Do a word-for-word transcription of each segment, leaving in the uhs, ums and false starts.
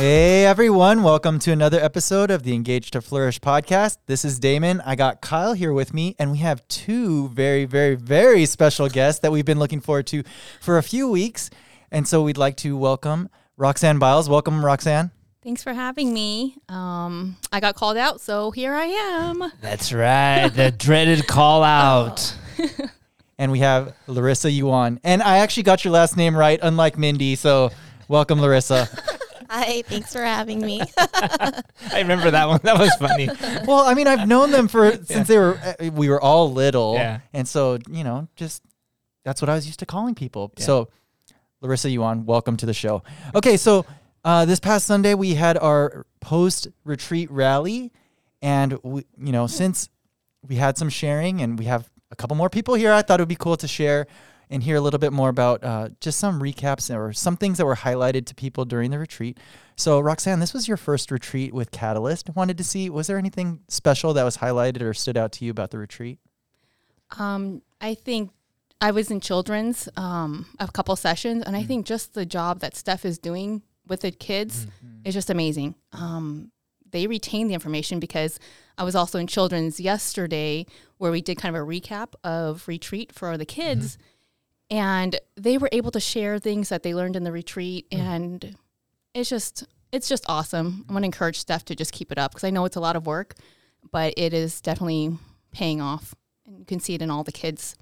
Hey everyone, welcome to another episode of the Engage to Flourish podcast. This is Damon. I got Kyle here with me, and we have two very, very, very special guests that we've been looking forward to for a few weeks. And so we'd like to welcome Roxanne Biles. Welcome, Roxanne. Thanks for having me. Um, I got called out, so here I am. That's right, the dreaded call out. Oh. And we have Larissa Yuan. And I actually got your last name right, unlike Mindy, so welcome, Larissa. Hi, thanks for having me. I remember that one. That was funny. Well, I mean, I've known them for since yeah. they were we were all little. Yeah. And so, you know, just that's what I was used to calling people. Yeah. So, Larissa Yuan, welcome to the show. Okay, so uh, this past Sunday we had our post-retreat rally, and we, you know, since we had some sharing and we have a couple more people here, I thought it would be cool to share and hear a little bit more about uh, just some recaps or some things that were highlighted to people during the retreat. So, Roxanne, this was your first retreat with Catalyst. Wanted to see, was there anything special that was highlighted or stood out to you about the retreat? Um, I think I was in children's um, a couple sessions, and I mm-hmm. think just the job that Steph is doing with the kids mm-hmm. is just amazing. Um, they retain the information because I was also in children's yesterday where we did kind of a recap of retreat for the kids. Mm-hmm. And they were able to share things that they learned in the retreat. And mm. it's just it's just awesome. I want to encourage Steph to just keep it up because I know it's a lot of work, but it is definitely paying off. And you can see it in all the kids.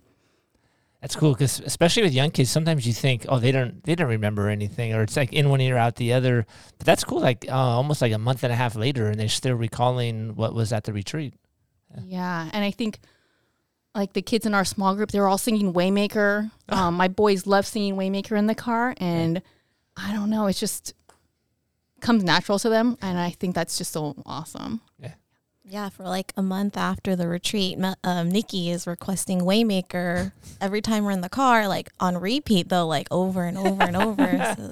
That's cool because especially with young kids, sometimes you think, oh, they don't they don't remember anything, or it's like in one ear, out the other. But that's cool, like uh, almost like a month and a half later, and they're still recalling what was at the retreat. Yeah, yeah and I think... Like the kids in our small group, they were all singing Waymaker. Um, my boys love singing Waymaker in the car. And I don't know, it just comes natural to them. And I think that's just so awesome. Yeah. Yeah, for like a month after the retreat, um, Nikki is requesting Waymaker every time we're in the car, like on repeat though, like over and over and over. So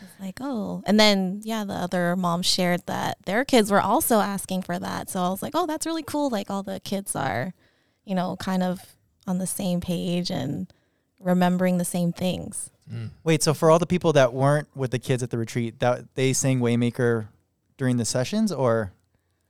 it's like, oh. And then, yeah, the other mom shared that their kids were also asking for that. So I was like, oh, that's really cool. Like all the kids are, you know, kind of on the same page and remembering the same things. Mm. Wait, so for all the people that weren't with the kids at the retreat, that they sang Waymaker during the sessions, or?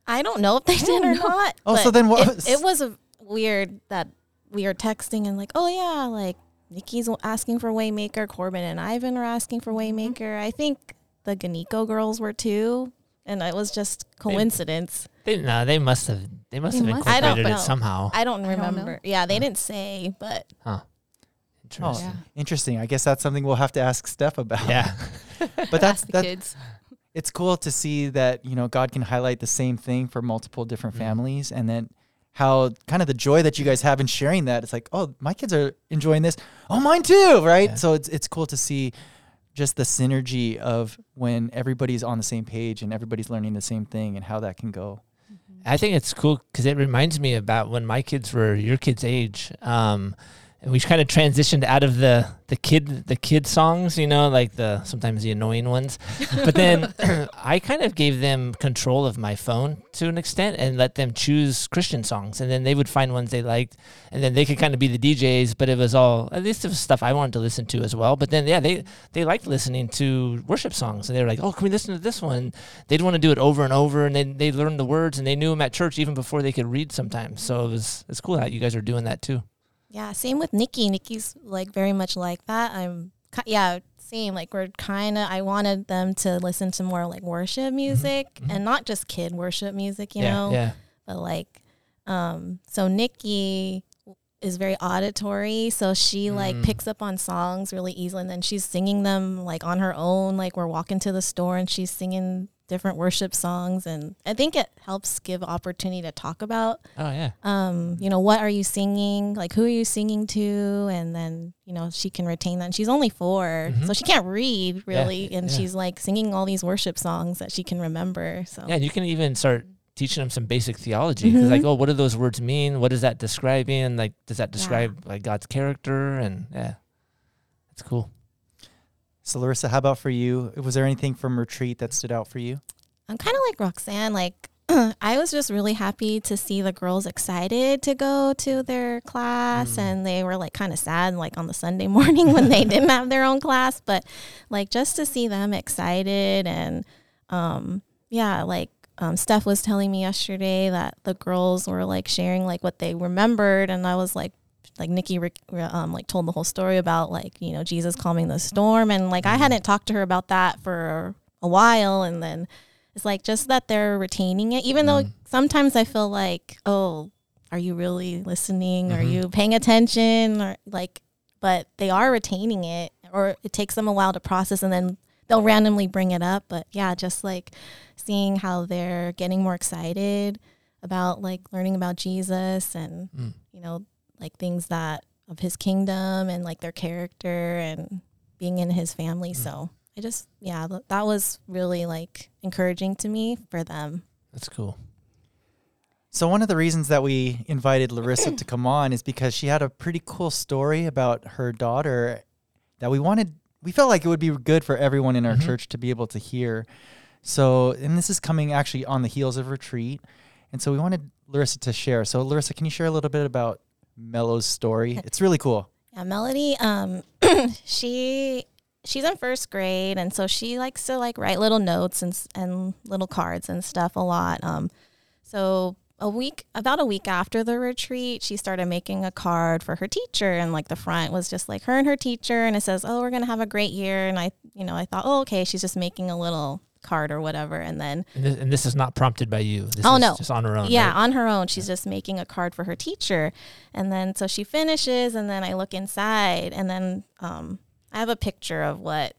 I don't know if they did or not. Oh, so then what? It was, it was a weird that we were texting and like, oh yeah, like Nikki's asking for Waymaker, Corbin and Ivan are asking for Waymaker. Mm-hmm. I think the Ganico girls were too, and it was just coincidence. They, They, no, they must have. They must they have incorporated must. it somehow. I don't remember. I don't yeah, they huh. didn't say, but. Huh. Interesting. Oh, yeah. Interesting. I guess that's something we'll have to ask Steph about. Yeah. But that's the that's, kids. It's cool to see that, you know, God can highlight the same thing for multiple different mm-hmm. families, and then how kind of the joy that you guys have in sharing that. It's like, oh, my kids are enjoying this. Oh, mine too, right? Yeah. So it's it's cool to see just the synergy of when everybody's on the same page and everybody's learning the same thing and how that can go. I think it's cool because it reminds me about when my kids were your kids' age. Um, and we kind of transitioned out of the, the kid the kid songs, you know, like the sometimes the annoying ones. But then I kind of gave them control of my phone to an extent and let them choose Christian songs. And then they would find ones they liked. And then they could kind of be the D Js, but it was all, at least it was stuff I wanted to listen to as well. But then, yeah, they, they liked listening to worship songs. And they were like, oh, can we listen to this one? They'd want to do it over and over. And then they learned the words and they knew them at church even before they could read sometimes. So it was it's cool how you guys are doing that too. Yeah, same with Nikki. Nikki's like very much like that. I'm, yeah, same. Like we're kind of, I wanted them to listen to more like worship music mm-hmm. and not just kid worship music, you yeah, know? Yeah. But like, um, so Nikki is very auditory. So she mm. like picks up on songs really easily. And then she's singing them like on her own. Like we're walking to the store and she's singing different worship songs, and I think it helps give opportunity to talk about oh yeah um you know, what are you singing, like who are you singing to, and then you know she can retain that. And she's only four mm-hmm. so she can't read really yeah, and yeah. she's like singing all these worship songs that she can remember. So yeah, you can even start teaching them some basic theology because mm-hmm. like, oh, what do those words mean, what is that describing, like does that describe yeah. like God's character? And yeah, it's cool. So, Larissa, how about for you? Was there anything from retreat that stood out for you? I'm kind of like Roxanne. Like, I was just really happy to see the girls excited to go to their class. Mm. And they were, like, kind of sad, like, on the Sunday morning when they didn't have their own class. But, like, just to see them excited and um, yeah, like um, Steph was telling me yesterday that the girls were like sharing like what they remembered, and I was like, like Nikki um, like told the whole story about like, you know, Jesus calming the storm, and like I hadn't talked to her about that for a while, and then it's like just that they're retaining it, even mm. though sometimes I feel like, oh, are you really listening? Mm-hmm. Are you paying attention? Or like, but they are retaining it, or it takes them a while to process, and then they'll randomly bring it up. But yeah, just like seeing how they're getting more excited about like learning about Jesus and, mm. you know, like things that of his kingdom and like their character and being in his family. Mm. So I just, yeah, that was really like encouraging to me for them. That's cool. So one of the reasons that we invited Larissa to come on is because she had a pretty cool story about her daughter that we wanted, we felt like it would be good for everyone in our mm-hmm. church to be able to hear. So, and this is coming actually on the heels of retreat. And so we wanted Larissa to share. So Larissa, can you share a little bit about Melo's story? It's really cool. Yeah, Melody, um, she... she's in first grade, and so she likes to like write little notes and and little cards and stuff a lot. Um, so a week, about a week after the retreat, she started making a card for her teacher, and like the front was just like her and her teacher, and it says, "Oh, we're gonna have a great year." And I, you know, I thought, oh, okay, she's just making a little card or whatever, and then and this, and this is not prompted by you. This oh is no, just on her own. Yeah, right? On her own, she's just making a card for her teacher, and then so she finishes, and then I look inside, and then um. I have a picture of what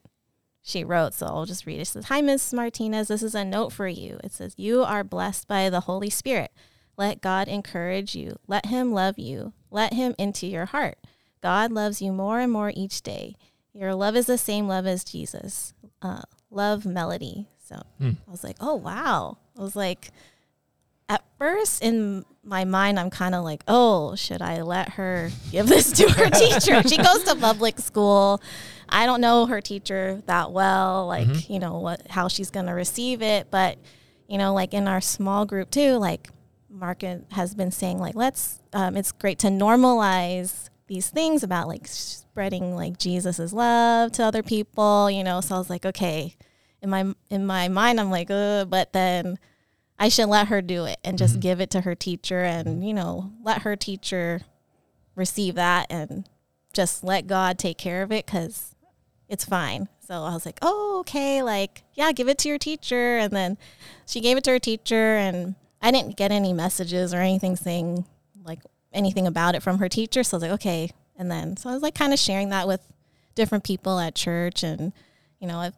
she wrote, so I'll just read it. It says, "Hi, Miss Martinez, this is a note for you. It says, you are blessed by the Holy Spirit. Let God encourage you. Let him love you. Let him into your heart. God loves you more and more each day. Your love is the same love as Jesus. Uh, love, Melody." So mm. I was like, oh, wow. I was like, at first in my mind, I'm kind of like, oh, should I let her give this to her teacher? She goes to public school. I don't know her teacher that well, like, mm-hmm. you know, what, how she's going to receive it. But, you know, like in our small group too, like Mark has been saying, like, let's, um, it's great to normalize these things about like spreading like Jesus's love to other people, you know? So I was like, okay, in my, in my mind, I'm like, uh, but then I should let her do it and just mm-hmm. give it to her teacher and, you know, let her teacher receive that and just let God take care of it because it's fine. So I was like, oh, okay, like, yeah, give it to your teacher. And then she gave it to her teacher, and I didn't get any messages or anything saying, like, anything about it from her teacher. So I was like, okay. And then so I was, like, kind of sharing that with different people at church, and, you know, I've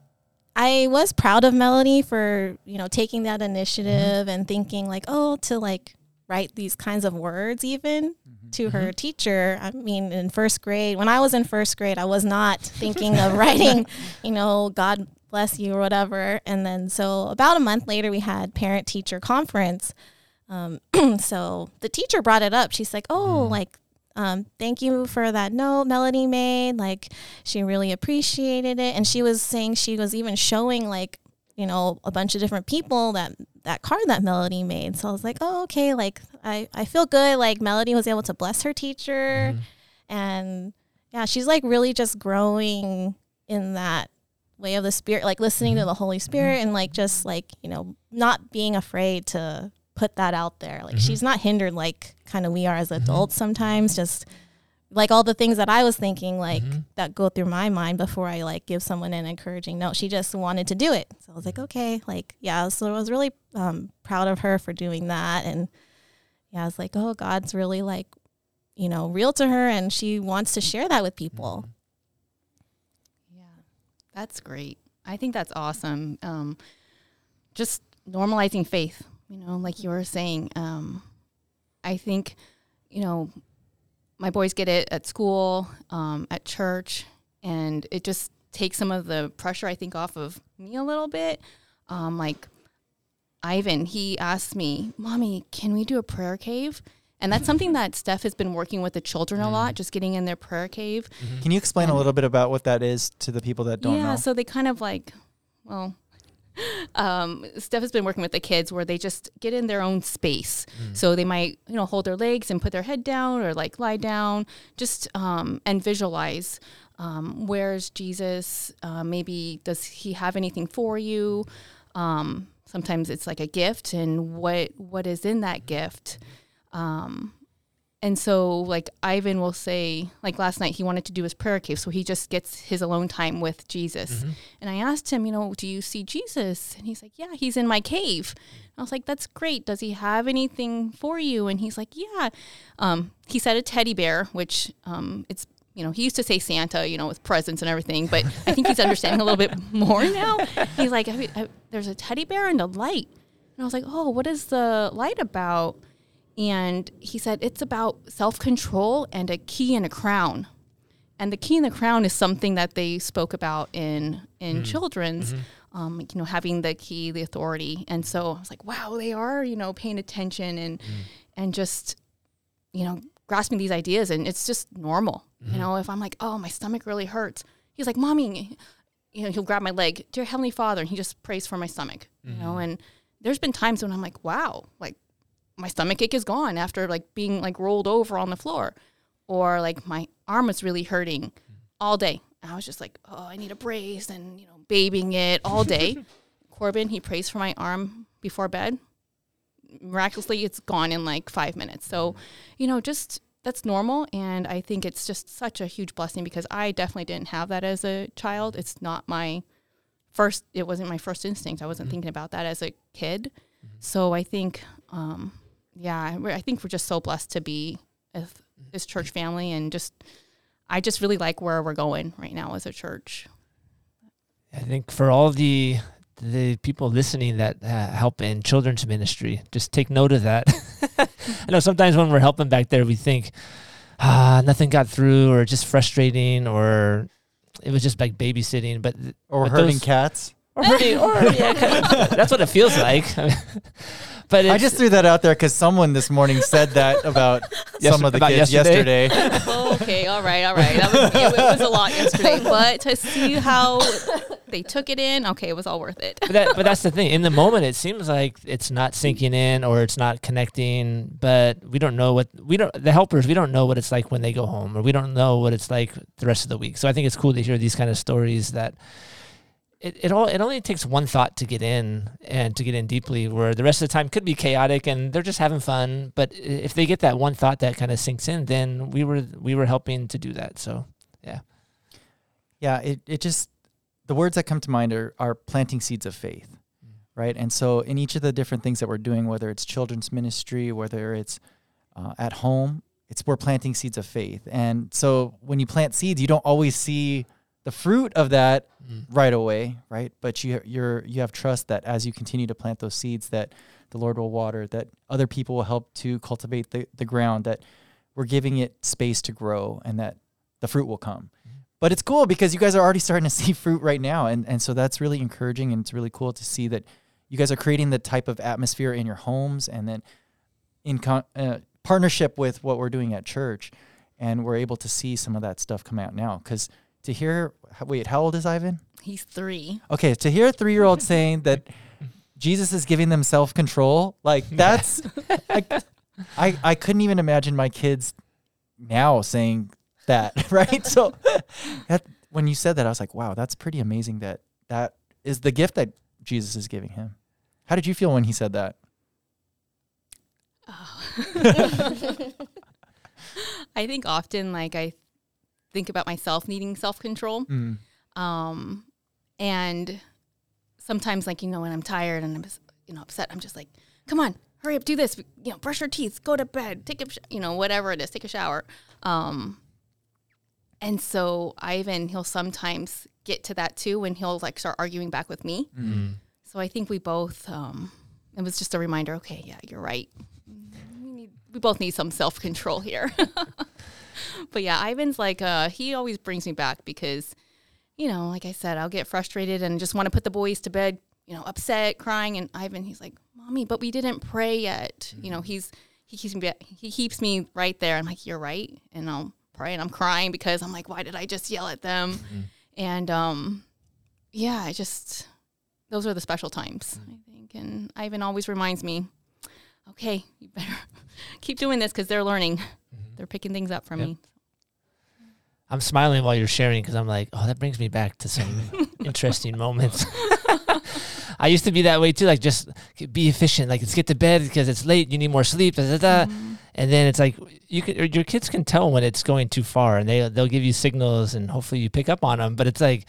I was proud of Melody for, you know, taking that initiative mm-hmm. and thinking like, oh, to like write these kinds of words even mm-hmm. to her mm-hmm. teacher. I mean, in first grade, when I was in first grade, I was not thinking of writing, you know, God bless you or whatever. And then so about a month later, we had parent teacher conference. Um, so the teacher brought it up. She's like, oh, mm. like, Um, thank you for that note Melody made. Like, she really appreciated it. And she was saying she was even showing, like, you know, a bunch of different people that, that card that Melody made. So I was like, oh, okay. Like, I, I feel good. Like, Melody was able to bless her teacher. Mm-hmm. And, yeah, she's, like, really just growing in that way of the Spirit, like, listening mm-hmm. to the Holy Spirit mm-hmm. and, like, just, like, you know, not being afraid to put that out there. Like, mm-hmm. she's not hindered like kind of we are as adults mm-hmm. sometimes, just like all the things that I was thinking, like mm-hmm. that go through my mind before I like give someone an encouraging note. She just wanted to do it. So I was like, okay, like, yeah. So I was really um, proud of her for doing that. And yeah, I was like, oh, God's really like, you know, real to her, and she wants to share that with people. Yeah, that's great. I think that's awesome. Um, just normalizing faith. You know, like you were saying, um, I think, you know, my boys get it at school, um, at church, and it just takes some of the pressure, I think, off of me a little bit. Um, like Ivan, he asked me, "Mommy, can we do a prayer cave?" And that's something that Steph has been working with the children a lot, just getting in their prayer cave. Mm-hmm. Can you explain um, a little bit about what that is to the people that don't yeah, know? Yeah, so they kind of like, well... Um, Steph has been working with the kids where they just get in their own space. Mm. So they might, you know, hold their legs and put their head down or like lie down, just, um, and visualize, um, where's Jesus? Uh, maybe does he have anything for you? Um, sometimes it's like a gift, and what what is in that gift? Um, and so, like, Ivan will say, like last night he wanted to do his prayer cave, so he just gets his alone time with Jesus. Mm-hmm. And I asked him, you know, do you see Jesus? And he's like, yeah, he's in my cave. I was like, that's great. Does he have anything for you? And he's like, yeah. Um, he said a teddy bear, which um, it's, you know, he used to say Santa, you know, with presents and everything, but I think he's understanding a little bit more now. He's like, I, I, there's a teddy bear and a light. And I was like, oh, what is the light about? And he said, it's about self-control and a key and a crown. And the key and the crown is something that they spoke about in in mm. children's, mm-hmm. um, you know, having the key, the authority. And so I was like, wow, they are, you know, paying attention and mm. and just, you know, grasping these ideas. And it's just normal. Mm-hmm. You know, if I'm like, oh, my stomach really hurts. He's like, mommy, you know, he'll grab my leg, dear Heavenly Father. And he just prays for my stomach, mm-hmm. you know. And there's been times when I'm like, wow, like, my stomach ache is gone after like being like rolled over on the floor, or like my arm was really hurting all day. And I was just like, oh, I need a brace, and, you know, babying it all day. Corbin, he prays for my arm before bed. Miraculously, it's gone in like five minutes. So, you know, just that's normal. And I think it's just such a huge blessing, because I definitely didn't have that as a child. It's not my first, it wasn't my first instinct. I wasn't mm-hmm. thinking about that as a kid. Mm-hmm. So I think, um, yeah, I think we're just so blessed to be with this church family, and just, I just really like where we're going right now as a church. I think for all the the people listening that uh, help in children's ministry, just take note of that. I know sometimes when we're helping back there, we think, ah, nothing got through, or just frustrating, or it was just like babysitting, but or but hurting those, cats. Or hurting, or yeah, that's what it feels like. I mean, But I just threw that out there because someone this morning said that about some of the kids yesterday. yesterday. Oh, okay, all right, all right. That was, it, it was a lot yesterday, but to see how they took it in, okay, it was all worth it. But, that, but that's the thing. In the moment, it seems like it's not sinking in, or it's not connecting. But we don't know what we don't. The helpers, we don't know what it's like when they go home, or we don't know what it's like the rest of the week. So I think it's cool to hear these kind of stories that. It it all it only takes one thought to get in, and to get in deeply, where the rest of the time could be chaotic and they're just having fun. But if they get that one thought that kind of sinks in, then we were we were helping to do that. So yeah, yeah. It it just the words that come to mind are are planting seeds of faith, mm-hmm. right? And so in each of the different things that we're doing, whether it's children's ministry, whether it's uh, at home, it's we're planting seeds of faith. And so when you plant seeds, you don't always see the fruit of that mm. right away, right? But you you're you have trust that as you continue to plant those seeds, that the Lord will water, that other people will help to cultivate the, the ground, that we're giving it space to grow, and that the fruit will come. Mm. But it's cool because you guys are already starting to see fruit right now. And, and so that's really encouraging, and it's really cool to see that you guys are creating the type of atmosphere in your homes, and then in con- uh, partnership with what we're doing at church. And we're able to see some of that stuff come out now, because to hear, wait, how old is Ivan? He's three. Okay, to hear a three-year-old saying that Jesus is giving them self-control, like that's, I, I, I couldn't even imagine my kids now saying that, right? So that, when you said that, I was like, wow, that's pretty amazing that that is the gift that Jesus is giving him. How did you feel when he said that? Oh. I think often, like, I think about myself needing self-control. Mm. Um, and sometimes, like, you know, when I'm tired and I'm, you know, upset, I'm just like, come on, hurry up, do this, you know, brush your teeth, go to bed, take a, sh- you know, whatever it is, take a shower. Um, and so Ivan, he'll sometimes get to that too, when he'll like start arguing back with me. Mm. So I think we both, um, it was just a reminder, okay, yeah, you're right. We need, we both need some self-control here. But yeah, Ivan's like, uh, he always brings me back because, you know, like I said, I'll get frustrated and just want to put the boys to bed, you know, upset, crying. And Ivan, he's like, mommy, but we didn't pray yet. Mm-hmm. You know, he's, he keeps me, he keeps me right there. I'm like, you're right. And I'll pray, and I'm crying because I'm like, why did I just yell at them? Mm-hmm. And, um, yeah, I just, those are the special times, mm-hmm. I think. And Ivan always reminds me, okay, you better keep doing this, because they're learning. Mm-hmm. They're picking things up from yep. me. I'm smiling while you're sharing, because I'm like, oh, that brings me back to some interesting moments. I used to be that way too. Like, just be efficient. Like, let's get to bed because it's late. You need more sleep. Da, da, da. Mm-hmm. And then it's like you can, or your kids can tell when it's going too far, and they they'll give you signals, and hopefully you pick up on them. But it's like,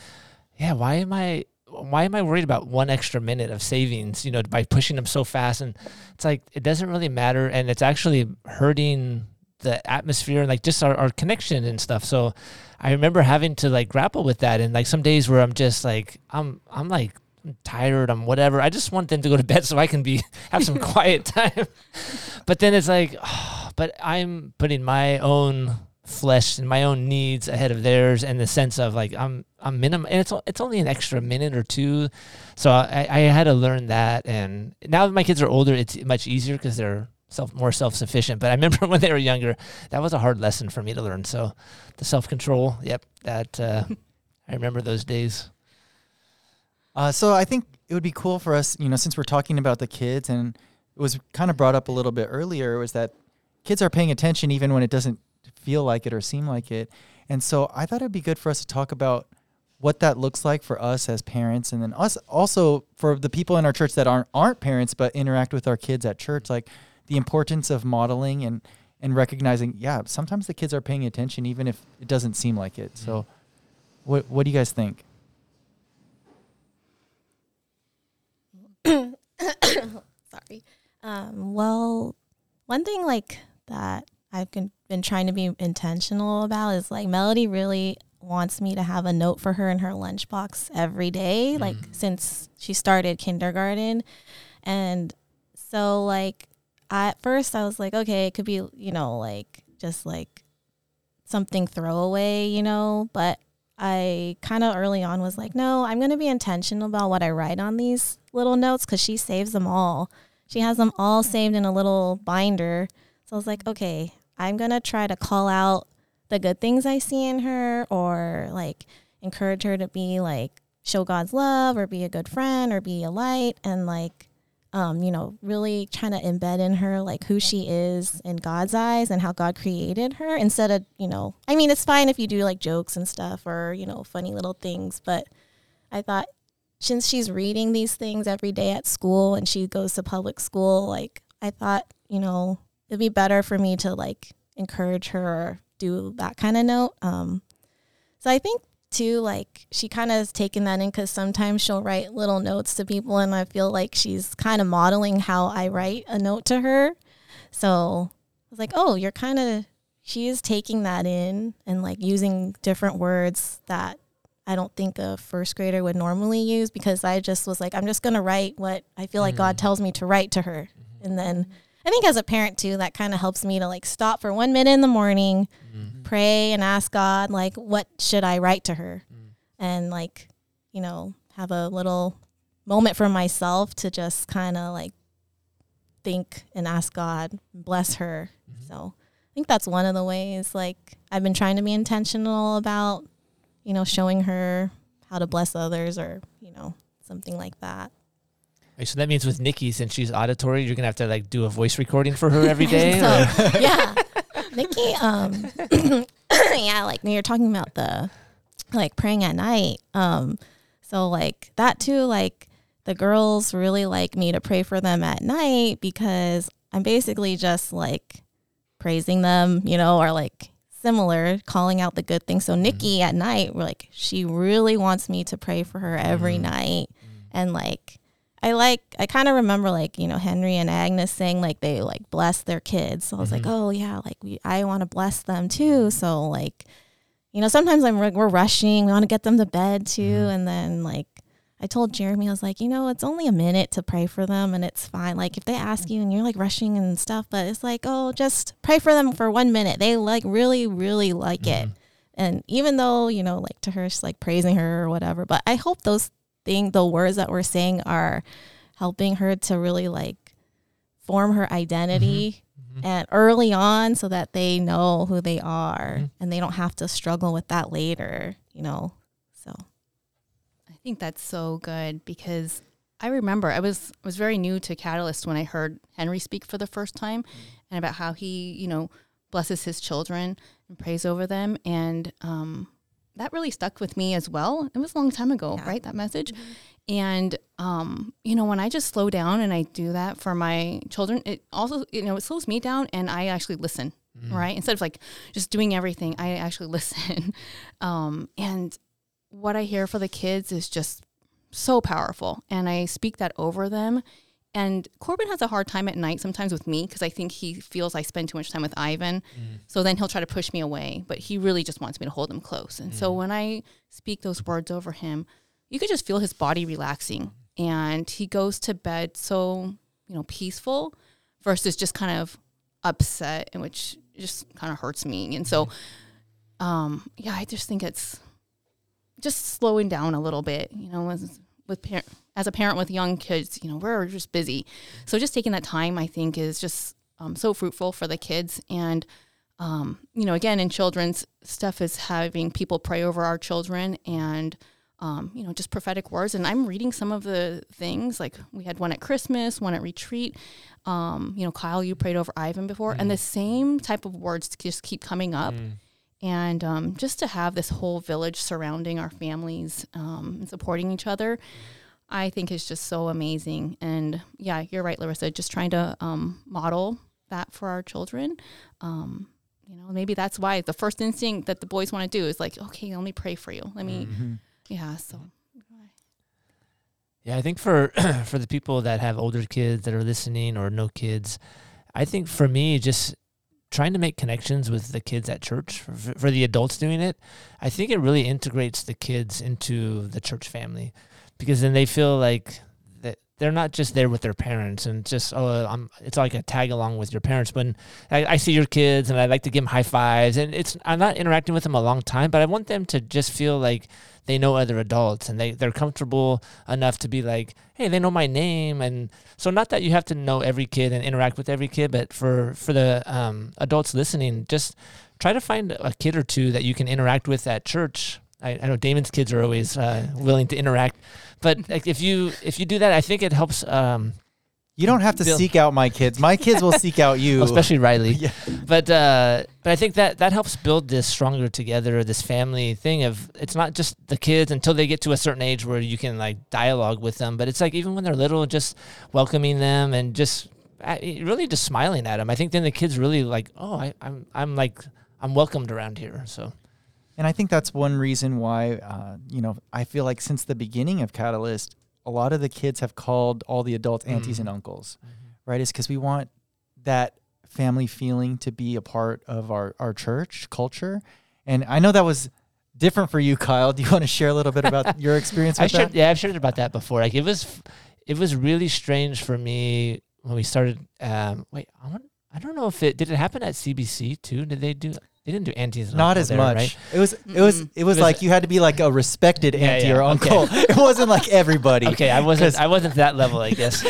yeah, why am I? Why am I worried about one extra minute of savings, you know, by pushing them so fast? And it's like, it doesn't really matter. And it's actually hurting the atmosphere and like just our, our connection and stuff. So I remember having to like grapple with that. And like some days where I'm just like, I'm, I'm like I'm tired, I'm whatever. I just want them to go to bed so I can be, have some quiet time. But then it's like, oh, but I'm putting my own flesh and my own needs ahead of theirs, and the sense of like I'm I'm minimum, and it's it's only an extra minute or two. So I, I had to learn that, and now that my kids are older, it's much easier because they're self more self-sufficient. But I remember when they were younger, that was a hard lesson for me to learn. So the self-control, yep, that uh, I remember those days. Uh, so I think it would be cool for us, you know, since we're talking about the kids, and it was kind of brought up a little bit earlier, was that kids are paying attention even when it doesn't feel like it or seem like it. And so I thought it'd be good for us to talk about what that looks like for us as parents, and then us also for the people in our church that aren't aren't parents but interact with our kids at church, like the importance of modeling and and recognizing, yeah, sometimes the kids are paying attention even if it doesn't seem like it. So what what do you guys think? Sorry. Um, well, one thing like that I've been trying to be intentional about is like Melody really wants me to have a note for her in her lunchbox every day, mm-hmm. like since she started kindergarten. And so like I, at first I was like, okay, it could be, you know, like just like something throwaway, you know, but I kind of early on was like, no, I'm going to be intentional about what I write on these little notes, because she saves them all. She has them all saved in a little binder. So I was like, okay, I'm going to try to call out the good things I see in her, or like encourage her to be like, show God's love, or be a good friend, or be a light. And like, um, you know, really trying to embed in her, like who she is in God's eyes and how God created her, instead of, you know, I mean, it's fine if you do like jokes and stuff, or, you know, funny little things. But I thought, since she's reading these things every day at school and she goes to public school, like I thought, you know, it'd be better for me to like encourage her or do that kind of note. Um, so I think too, like she kind of has taken that in, because sometimes she'll write little notes to people, and I feel like she's kind of modeling how I write a note to her. So I was like, oh, you're kind of, she is taking that in and like using different words that I don't think a first grader would normally use, because I just was like, I'm just going to write what I feel like mm-hmm. God tells me to write to her. Mm-hmm. And then I think as a parent too, that kind of helps me to like stop for one minute in the morning, mm-hmm. pray and ask God, like, what should I write to her? Mm. And like, you know, have a little moment for myself to just kind of like think and ask God, bless her. Mm-hmm. So I think that's one of the ways like I've been trying to be intentional about, you know, showing her how to bless others, or, you know, something like that. So that means with Nikki, since she's auditory, you're going to have to like do a voice recording for her every day? So, yeah. Nikki, um, yeah, like you're talking about the like praying at night. Um, so like that too, like the girls really like me to pray for them at night, because I'm basically just like praising them, you know, or like similar, calling out the good things. So Nikki mm-hmm. at night, we're like, she really wants me to pray for her every mm-hmm. night. Mm-hmm. And like, I like, I kind of remember like, you know, Henry and Agnes saying like they like bless their kids. So I was mm-hmm. like, oh yeah, like we, I want to bless them too. So like, you know, sometimes I'm we're rushing, we want to get them to bed too. Mm-hmm. And then like, I told Jeremy, I was like, you know, it's only a minute to pray for them, and it's fine. Like if they ask you and you're like rushing and stuff, but it's like, oh, just pray for them for one minute. They like really, really like mm-hmm. it. And even though, you know, like to her, she's like praising her or whatever, but I hope those Thing, the words that we're saying are helping her to really like form her identity mm-hmm. Mm-hmm. and early on, so that they know who they are mm-hmm. and they don't have to struggle with that later, you know. So I think that's so good, because I remember I was I was very new to Catalyst when I heard Henry speak for the first time, and about how he, you know, blesses his children and prays over them, and um that really stuck with me as well. It was a long time ago, yeah. right, that message? Mm-hmm. And, um, you know, when I just slow down and I do that for my children, it also, you know, it slows me down and I actually listen, mm-hmm. right? Instead of like just doing everything, I actually listen. um, and what I hear for the kids is just so powerful. And I speak that over them. And Corbin has a hard time at night sometimes with me because I think he feels I spend too much time with Ivan. Mm. So then he'll try to push me away, but he really just wants me to hold him close. And mm. so when I speak those words over him, you could just feel his body relaxing and he goes to bed so, you know, peaceful versus just kind of upset, and which just kind of hurts me. And so, um, yeah, I just think it's just slowing down a little bit, you know, with, with par- as a parent with young kids, you know, we're just busy. So just taking that time, I think, is just um, so fruitful for the kids. And, um, you know, again, in children's stuff is having people pray over our children and, Um, you know, just prophetic words. And I'm reading some of the things, like we had one at Christmas, one at retreat. Um, you know, Kyle, you prayed over Ivan before. Mm. And the same type of words just keep coming up. Mm. And um, just to have this whole village surrounding our families um, and supporting each other, I think is just so amazing. And yeah, you're right, Larissa, just trying to um, model that for our children. Um You know, maybe that's why the first instinct that the boys want to do is like, okay, let me pray for you. Let me... Mm-hmm. Yeah, so. Yeah, I think for for the people that have older kids that are listening or no kids, I think for me, just trying to make connections with the kids at church, for, for the adults doing it, I think it really integrates the kids into the church family, because then they feel like that they're not just there with their parents and just, oh, I'm, it's like a tag along with your parents. When I, I see your kids and I like to give them high fives, and it's I'm not interacting with them a long time, but I want them to just feel like they know other adults and they, they're comfortable enough to be like, hey, they know my name. And so not that you have to know every kid and interact with every kid, but for, for the um, adults listening, just try to find a kid or two that you can interact with at church. I, I know Damon's kids are always uh, willing to interact, but like, if you if you do that, I think it helps. Um, you don't have to build. Seek out my kids. My kids will seek out you. Well, especially Riley. Yeah. But uh, but I think that, that helps build this stronger together, this family thing of, it's not just the kids until they get to a certain age where you can like dialogue with them, but it's like even when they're little, just welcoming them and just really just smiling at them. I think then the kids really like, oh, I, I'm I'm like, I'm welcomed around here, so. And I think that's one reason why, uh, you know, I feel like since the beginning of Catalyst, a lot of the kids have called all the adults aunties mm. and uncles, mm-hmm. right? It's because we want that family feeling to be a part of our, our church culture. And I know that was different for you, Kyle. Do you want to share a little bit about your experience with I that? Shared, yeah, I've shared about that before. Like it was, it was really strange for me when we started. Um, wait, I don't, I don't know if it, did it happen at C B C too? Did they do They didn't do aunties and not as there, much. Right? It was it was it was like you had to be like a respected yeah, auntie yeah, or uncle. Okay. It wasn't like everybody. Okay, I wasn't I wasn't that level, I guess.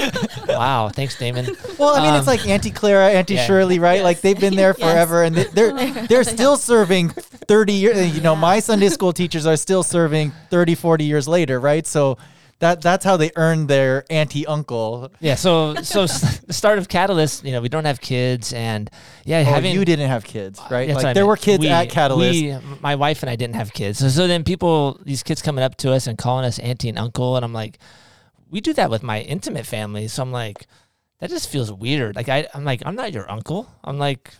Wow, thanks, Damon. Well, I mean, um, it's like Auntie Clara, Auntie yeah, Shirley, right? Yes. Like they've been there forever, yes. and they're they're still serving thirty years. You know, yeah. my Sunday school teachers are still serving thirty, forty years later, right? So. That that's how they earn their auntie uncle. Yeah. So so the start of Catalyst, you know, we don't have kids, and yeah, oh, having you didn't have kids, right? Like, there mean. were kids we, at Catalyst. We, my wife and I didn't have kids. So so then people, these kids coming up to us and calling us auntie and uncle, and I'm like, we do that with my intimate family. So I'm like, that just feels weird. Like I I'm like I'm not your uncle. I'm like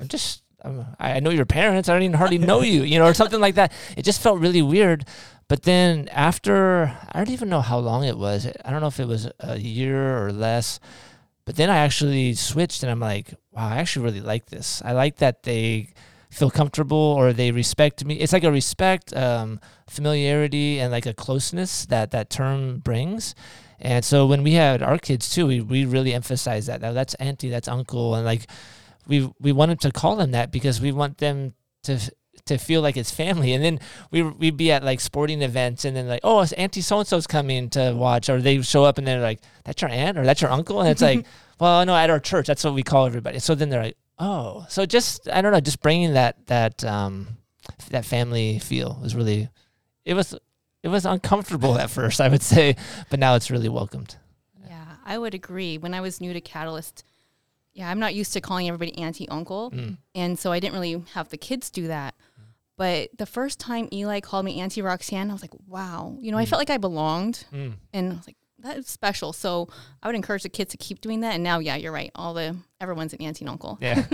I'm just I'm, I know your parents. I don't even hardly know you, you know, or something like that. It just felt really weird. But then after, I don't even know how long it was. I don't know if it was a year or less. But then I actually switched, and I'm like, wow, I actually really like this. I like that they feel comfortable or they respect me. It's like a respect, um, familiarity, and like a closeness that that term brings. And so when we had our kids too, we, we really emphasized that. Now that's auntie, that's uncle. And like we we wanted to call them that because we want them to to feel like it's family. And then we, we'd be at like sporting events, and then like, oh, it's auntie so-and-so's coming to watch, or they show up and they're like, that's your aunt or that's your uncle. And it's like, well, no, at our church, that's what we call everybody. So then they're like, oh, so just, I don't know, just bringing that, that, um, that family feel was really, it was, it was uncomfortable at first, I would say, but now it's really welcomed. Yeah, I would agree. When I was new to Catalyst, yeah, I'm not used to calling everybody auntie, uncle. Mm. And so I didn't really have the kids do that. But the first time Eli called me Auntie Roxanne, I was like, wow. You know, mm. I felt like I belonged. Mm. And I was like, that is special. So I would encourage the kids to keep doing that. And now, yeah, you're right. All the, everyone's an auntie and uncle. Yeah.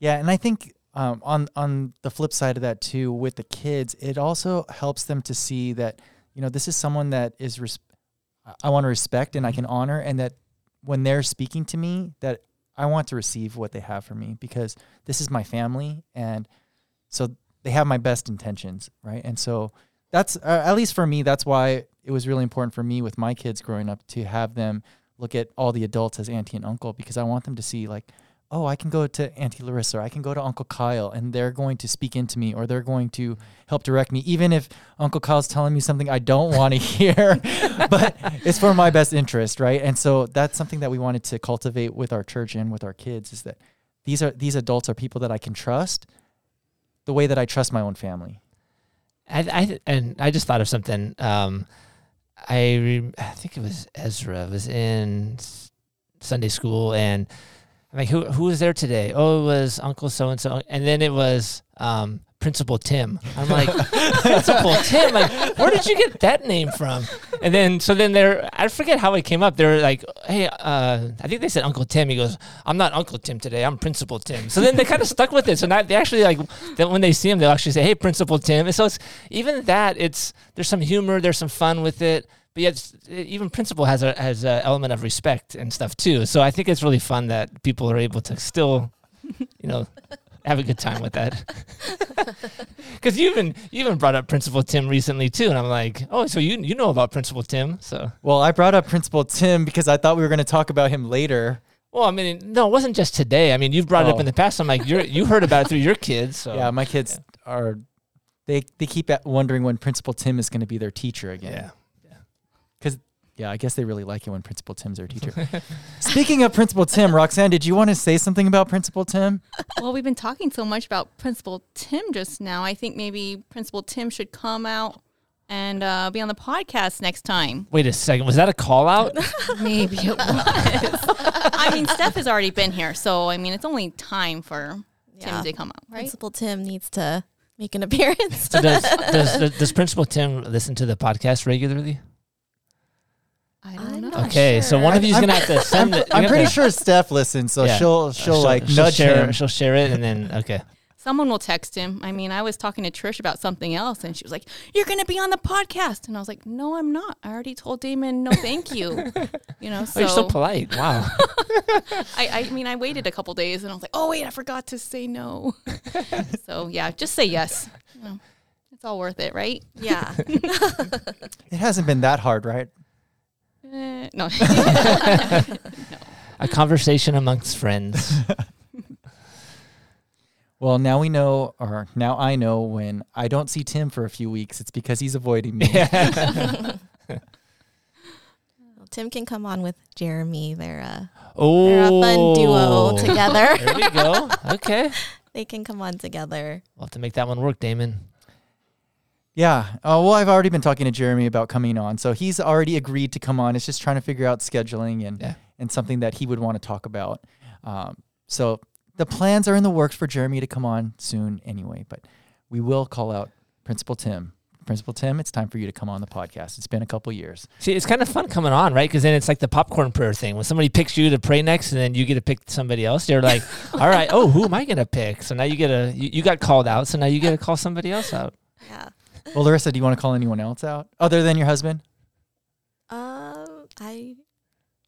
Yeah. And I think um, on, on the flip side of that too, with the kids, it also helps them to see that, you know, this is someone that is, res- I want to respect and I can honor. And that when they're speaking to me, that I want to receive what they have for me, because this is my family. And so they have my best intentions. Right. And so that's, uh, at least for me, that's why it was really important for me with my kids growing up to have them look at all the adults as auntie and uncle, because I want them to see like, oh, I can go to Auntie Larissa, or I can go to Uncle Kyle, and they're going to speak into me, or they're going to help direct me, even if Uncle Kyle's telling me something I don't want to hear, but it's for my best interest, right? And so that's something that we wanted to cultivate with our church and with our kids, is that these are these adults are people that I can trust the way that I trust my own family. I, I and I just thought of something. Um, I, re- I think it was Ezra. It was in Sunday school, and I'm like, who who was there today? Oh, it was Uncle so-and-so. And then it was um, Principal Tim. I'm like, Principal Tim? Like, where did you get that name from? And then, so then they're, I forget how it came up. They were like, hey, uh, I think they said Uncle Tim. He goes, I'm not Uncle Tim today. I'm Principal Tim. So then they kind of stuck with it. So now they actually like, then when they see him, they'll actually say, hey, Principal Tim. And so it's, even that, it's, there's some humor, there's some fun with it. But yet, even principal has a has an element of respect and stuff too. So I think it's really fun that people are able to still, you know, have a good time with that. Because you even you even brought up Principal Tim recently too, and I'm like, oh, so you you know about Principal Tim? So well, I brought up Principal Tim because I thought we were going to talk about him later. Well, I mean, no, it wasn't just today. I mean, you've brought oh. it up in the past. I'm like, you you heard about it through your kids. So. Yeah, my kids yeah. are they they keep wondering when Principal Tim is going to be their teacher again. Yeah. Yeah, I guess they really like it when Principal Tim's their teacher. Speaking of Principal Tim, Roxanne, did you want to say something about Principal Tim? Well, we've been talking so much about Principal Tim just now. I think maybe Principal Tim should come out and uh, be on the podcast next time. Wait a second. Was that a call out? Maybe it was. I mean, Steph has already been here, so, I mean, it's only time for yeah. Tim to come out, right? Principal Tim needs to make an appearance. So does, does, does Principal Tim listen to the podcast regularly? I don't I'm know. Okay, sure. So one of you is going to have to send I'm, it. I'm pretty to, sure Steph listens, so yeah. she'll, she'll, she'll like she'll nudge share, him. She'll share it, and then, okay. Someone will text him. I mean, I was talking to Trish about something else, and she was like, you're going to be on the podcast. And I was like, no, I'm not. I already told Damon, no, thank you. You know, so. Oh, you're so polite. Wow. I, I mean, I waited a couple days, and I was like, oh, wait, I forgot to say no. So, yeah, just say yes. You know, it's all worth it, right? Yeah. It hasn't been that hard, right? Uh, no. No. A conversation amongst friends. Well, now we know, or now I know when I don't see Tim for a few weeks, it's because he's avoiding me. Yeah. Well, Tim can come on with Jeremy. They're a, oh. they're a fun duo together. There we go. Okay. They can come on together. We'll have to make that one work, Damon. Yeah. Uh, well, I've already been talking to Jeremy about coming on. So he's already agreed to come on. It's just trying to figure out scheduling and, yeah. and something that he would want to talk about. Um, so the plans are in the works for Jeremy to come on soon anyway. But we will call out Principal Tim. Principal Tim, it's time for you to come on the podcast. It's been a couple years. See, it's kind of fun coming on, right? Because then it's like the popcorn prayer thing. When somebody picks you to pray next and then you get to pick somebody else, you're like, all right, oh, who am I going to pick? So now you get a, you, you got called out. So now you get to call somebody else out. Yeah. Well, Larissa, do you want to call anyone else out other than your husband? Um, I,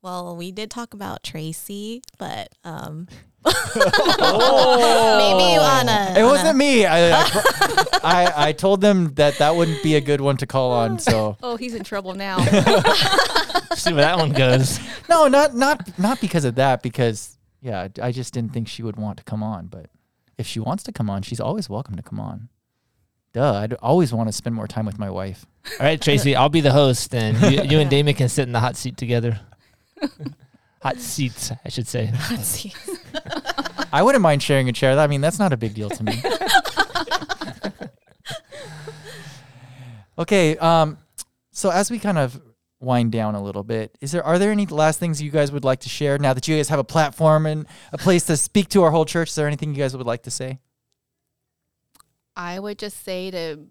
well, we did talk about Tracy, but um, oh. maybe on a. It on wasn't a... me. I, I, I I told them that that wouldn't be a good one to call on. So. Oh, he's in trouble now. See where that one goes. No, not not not because of that. Because yeah, I just didn't think she would want to come on. But if she wants to come on, she's always welcome to come on. Duh, I'd always want to spend more time with my wife. All right, Tracy, I'll be the host, and you, you and Damon can sit in the hot seat together. Hot seats, I should say. Hot seats. I wouldn't mind sharing a chair. I mean, that's not a big deal to me. Okay, um, so as we kind of wind down a little bit, is there are there any last things you guys would like to share now that you guys have a platform and a place to speak to our whole church? Is there anything you guys would like to say? I would just say to,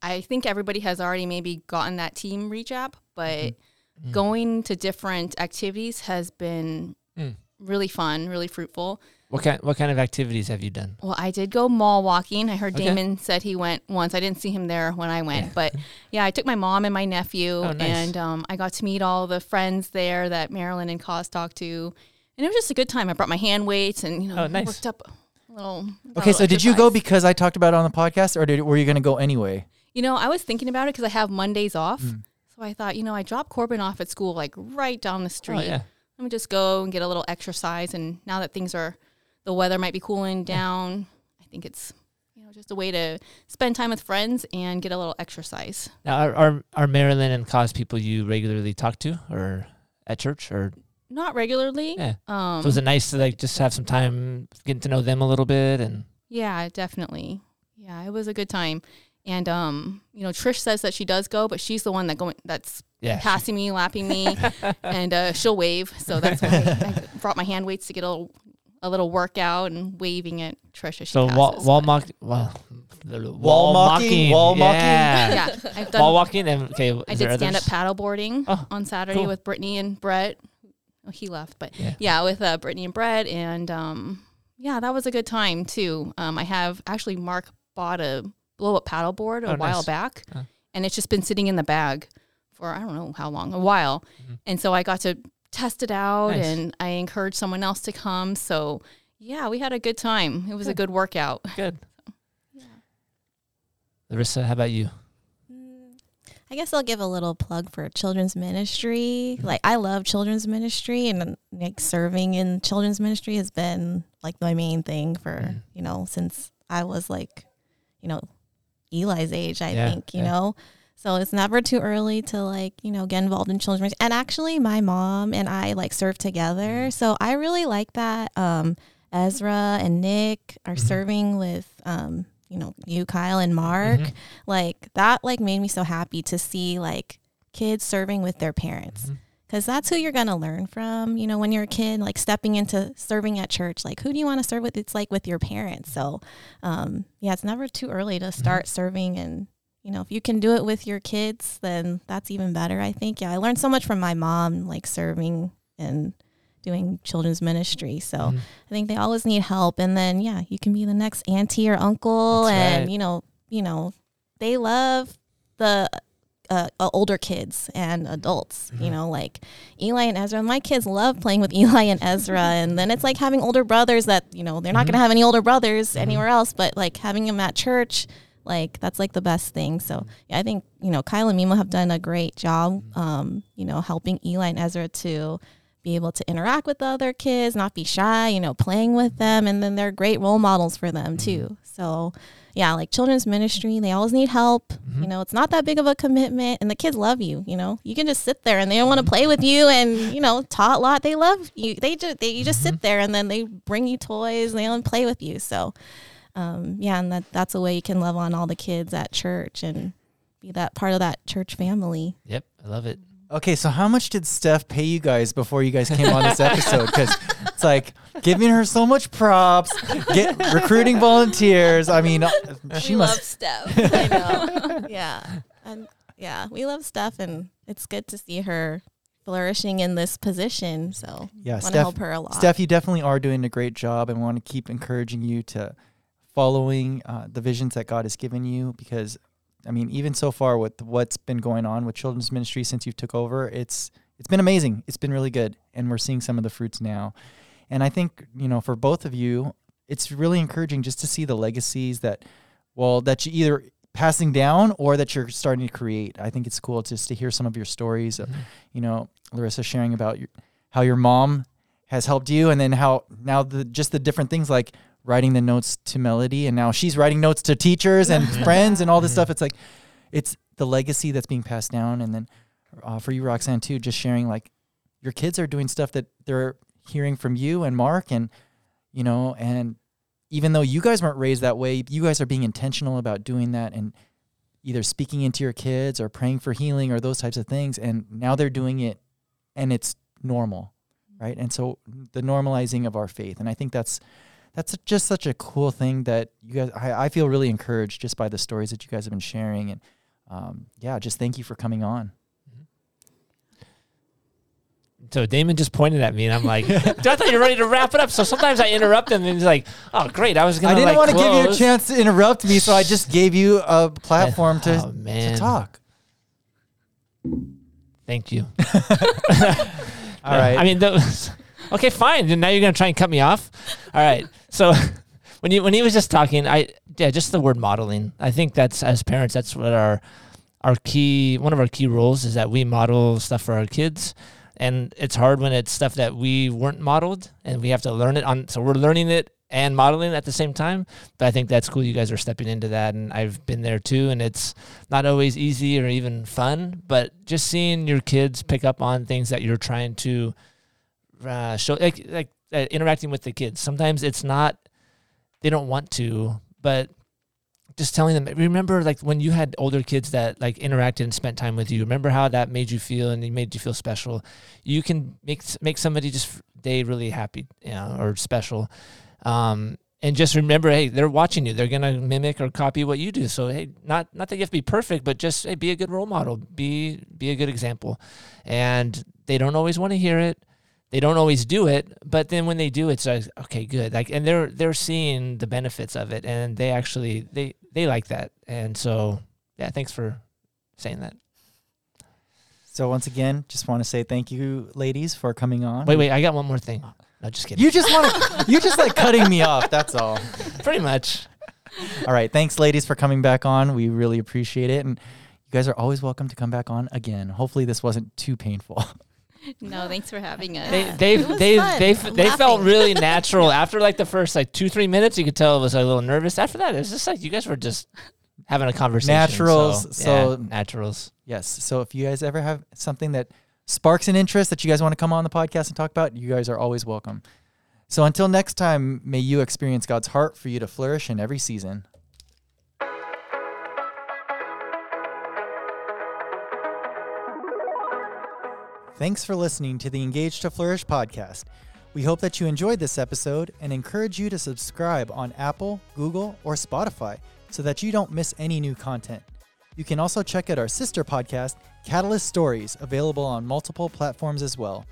I think everybody has already maybe gotten that team reach app, but mm-hmm. going to different activities has been mm. really fun, really fruitful. What kind What kind of activities have you done? Well, I did go mall walking. I heard okay. Damon said he went once. I didn't see him there when I went. Yeah. But, yeah, I took my mom and my nephew. Oh, nice. And um, I got to meet all the friends there that Marilyn and Cos talked to. And it was just a good time. I brought my hand weights and, you know, oh, nice. worked up a little. Okay, so did you go because I talked about it on the podcast, or did, were you going to go anyway? You know, I was thinking about it because I have Mondays off. Mm. So I thought, you know, I dropped Corbin off at school, like, right down the street. Oh, yeah. Let me just go and get a little exercise. And now that things are... the weather might be cooling down. I think it's, you know, just a way to spend time with friends and get a little exercise. Now, are are, are Marilyn and Cos people you regularly talk to, or at church, or not regularly? Yeah. Um, so is it nice to like just have some time getting to know them a little bit? And yeah, definitely. Yeah, it was a good time. And um, you know, Trish says that she does go, but she's the one that going that's yeah. passing me, lapping me, and uh, she'll wave. So that's why I, I brought my hand weights to get a little. A little workout and waving at Trisha. So wall wall mock, wall, wall mocking, wall mocking. Yeah, yeah I've done, wall walking. And okay, I did stand others? up paddle boarding oh, on Saturday cool. with Brittany and Brett. Oh, he left, but yeah, yeah with uh, Brittany and Brett, and um, yeah, that was a good time too. Um, I have actually Mark bought a blow up paddle board a oh, while nice. back, huh. and it's just been sitting in the bag for I don't know how long, a while, mm-hmm. and so I got to. Test it out, nice. and I encouraged someone else to come. So, yeah, we had a good time. It was good. a good workout. Good. So, yeah. Larissa, how about you? Mm, I guess I'll give a little plug for children's ministry. Mm-hmm. Like, I love children's ministry, and like serving in children's ministry has been like my main thing for mm-hmm. you know, since I was like, you know, Eli's age. I yeah, think you yeah. know. So it's never too early to, like, you know, get involved in children's. And actually, my mom and I, like, serve together. So I really like that. Um, Ezra and Nick are mm-hmm. serving with, um, you know, you, Kyle, and Mark. Mm-hmm. Like, that, like, made me so happy to see, like, kids serving with their parents. Because mm-hmm. that's who you're going to learn from, you know, when you're a kid, like, stepping into serving at church. Like, who do you want to serve with? It's, like, with your parents. So, um, yeah, it's never too early to start mm-hmm. serving and. You know, if you can do it with your kids, then that's even better, I think. Yeah, I learned so much from my mom, like serving and doing children's ministry. So mm-hmm. I think they always need help. And then, yeah, you can be the next auntie or uncle. That's and, right. you know, you know, they love the uh, uh, older kids and adults, mm-hmm. you know, like Eli and Ezra. My kids love playing with Eli and Ezra. And then it's like having older brothers that, you know, they're not mm-hmm. going to have any older brothers mm-hmm. anywhere else. But like having them at church. Like, that's, like, the best thing. So, yeah, I think, you know, Kyle and Mimo have done a great job, um, you know, helping Eli and Ezra to be able to interact with the other kids, not be shy, you know, playing with them. And then they're great role models for them, too. So, yeah, like, children's ministry, they always need help. Mm-hmm. You know, it's not that big of a commitment. And the kids love you, you know. You can just sit there, and they don't want to play with you and, you know, tot lot. They love you. They just, they, you just mm-hmm. sit there, and then they bring you toys. And they don't play with you, so... Um, yeah, and that, that's a way you can love on all the kids at church and be that part of that church family. Yep, I love it. Okay, so how much did Steph pay you guys before you guys came on this episode? Because it's like giving her so much props, get, recruiting volunteers. I mean, she we must. love Steph. I know. Yeah, and yeah, we love Steph, and it's good to see her flourishing in this position. So yeah, want to help her a lot. Steph, you definitely are doing a great job, and want to keep encouraging you to. Following uh, the visions that God has given you, because I mean, even so far with what's been going on with children's ministry since you took over, it's it's been amazing. It's been really good, and we're seeing some of the fruits now. And I think you know, for both of you, it's really encouraging just to see the legacies that, well, that you either passing down or that you're starting to create. I think it's cool just to hear some of your stories. Mm-hmm. Of, you know, Larissa sharing about your, how your mom has helped you, and then how now the just the different things like. Writing the notes to Melody, and now she's writing notes to teachers and friends and all this stuff. It's like, it's the legacy that's being passed down. And then uh, for you, Roxanne, too, just sharing like your kids are doing stuff that they're hearing from you and Mark, and you know, and even though you guys weren't raised that way, you guys are being intentional about doing that and either speaking into your kids or praying for healing or those types of things. And now they're doing it, and it's normal, right? And so the normalizing of our faith, and I think that's. that's just such a cool thing that you guys, I, I feel really encouraged just by the stories that you guys have been sharing. And um, yeah, just thank you for coming on. So Damon just pointed at me, and I'm like, I thought you were ready to wrap it up. So sometimes I interrupt him, and he's like, oh, great. I was going to I didn't like, want to give you a chance to interrupt me, so I just gave you a platform to, oh, man. to talk. Thank you. All right. I mean, those, okay, fine. Then now you're going to try and cut me off? All right. So when you when he was just talking, I yeah, just the word modeling. I think that's, as parents, that's what our our key, one of our key roles is, that we model stuff for our kids. And it's hard when it's stuff that we weren't modeled, and we have to learn it on. So we're learning it and modeling at the same time. But I think that's cool. You guys are stepping into that, and I've been there too. And it's not always easy or even fun, but just seeing your kids pick up on things that you're trying to uh, show, like, like uh, interacting with the kids. Sometimes it's not, they don't want to, but just telling them, remember, like, when you had older kids that, like, interacted and spent time with you, remember how that made you feel, and it made you feel special. You can make make somebody just day really happy, you know, or special. Um, and just remember, hey, they're watching you. They're going to mimic or copy what you do. So, hey, not not that you have to be perfect, but just, hey, be a good role model. Be, be a good example. And they don't always want to hear it. They don't always do it, but then when they do, it's like, okay, good. Like, and they're they're seeing the benefits of it, and they actually they they like that. And so, yeah, thanks for saying that. So once again, just want to say thank you, ladies, for coming on. Wait, wait, I got one more thing. No, just kidding. You just want to, you just like cutting me off. That's all. Pretty much. All right, thanks, ladies, for coming back on. We really appreciate it, and you guys are always welcome to come back on again. Hopefully, this wasn't too painful. No, thanks for having us. They they they they they felt really natural after like the first like two three minutes. You could tell it was like, a little nervous. After that, it was just like you guys were just having a conversation. Naturals, so, so yeah, naturals. Yes. So if you guys ever have something that sparks an interest that you guys want to come on the podcast and talk about, you guys are always welcome. So until next time, may you experience God's heart for you to flourish in every season. Thanks for listening to the Engage to Flourish podcast. We hope that you enjoyed this episode and encourage you to subscribe on Apple, Google, or Spotify so that you don't miss any new content. You can also check out our sister podcast, Catalyst Stories, available on multiple platforms as well.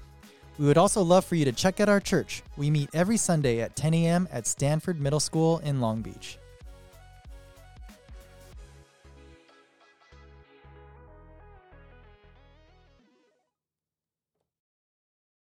We would also love for you to check out our church. We meet every Sunday at ten a.m. at Stanford Middle School in Long Beach.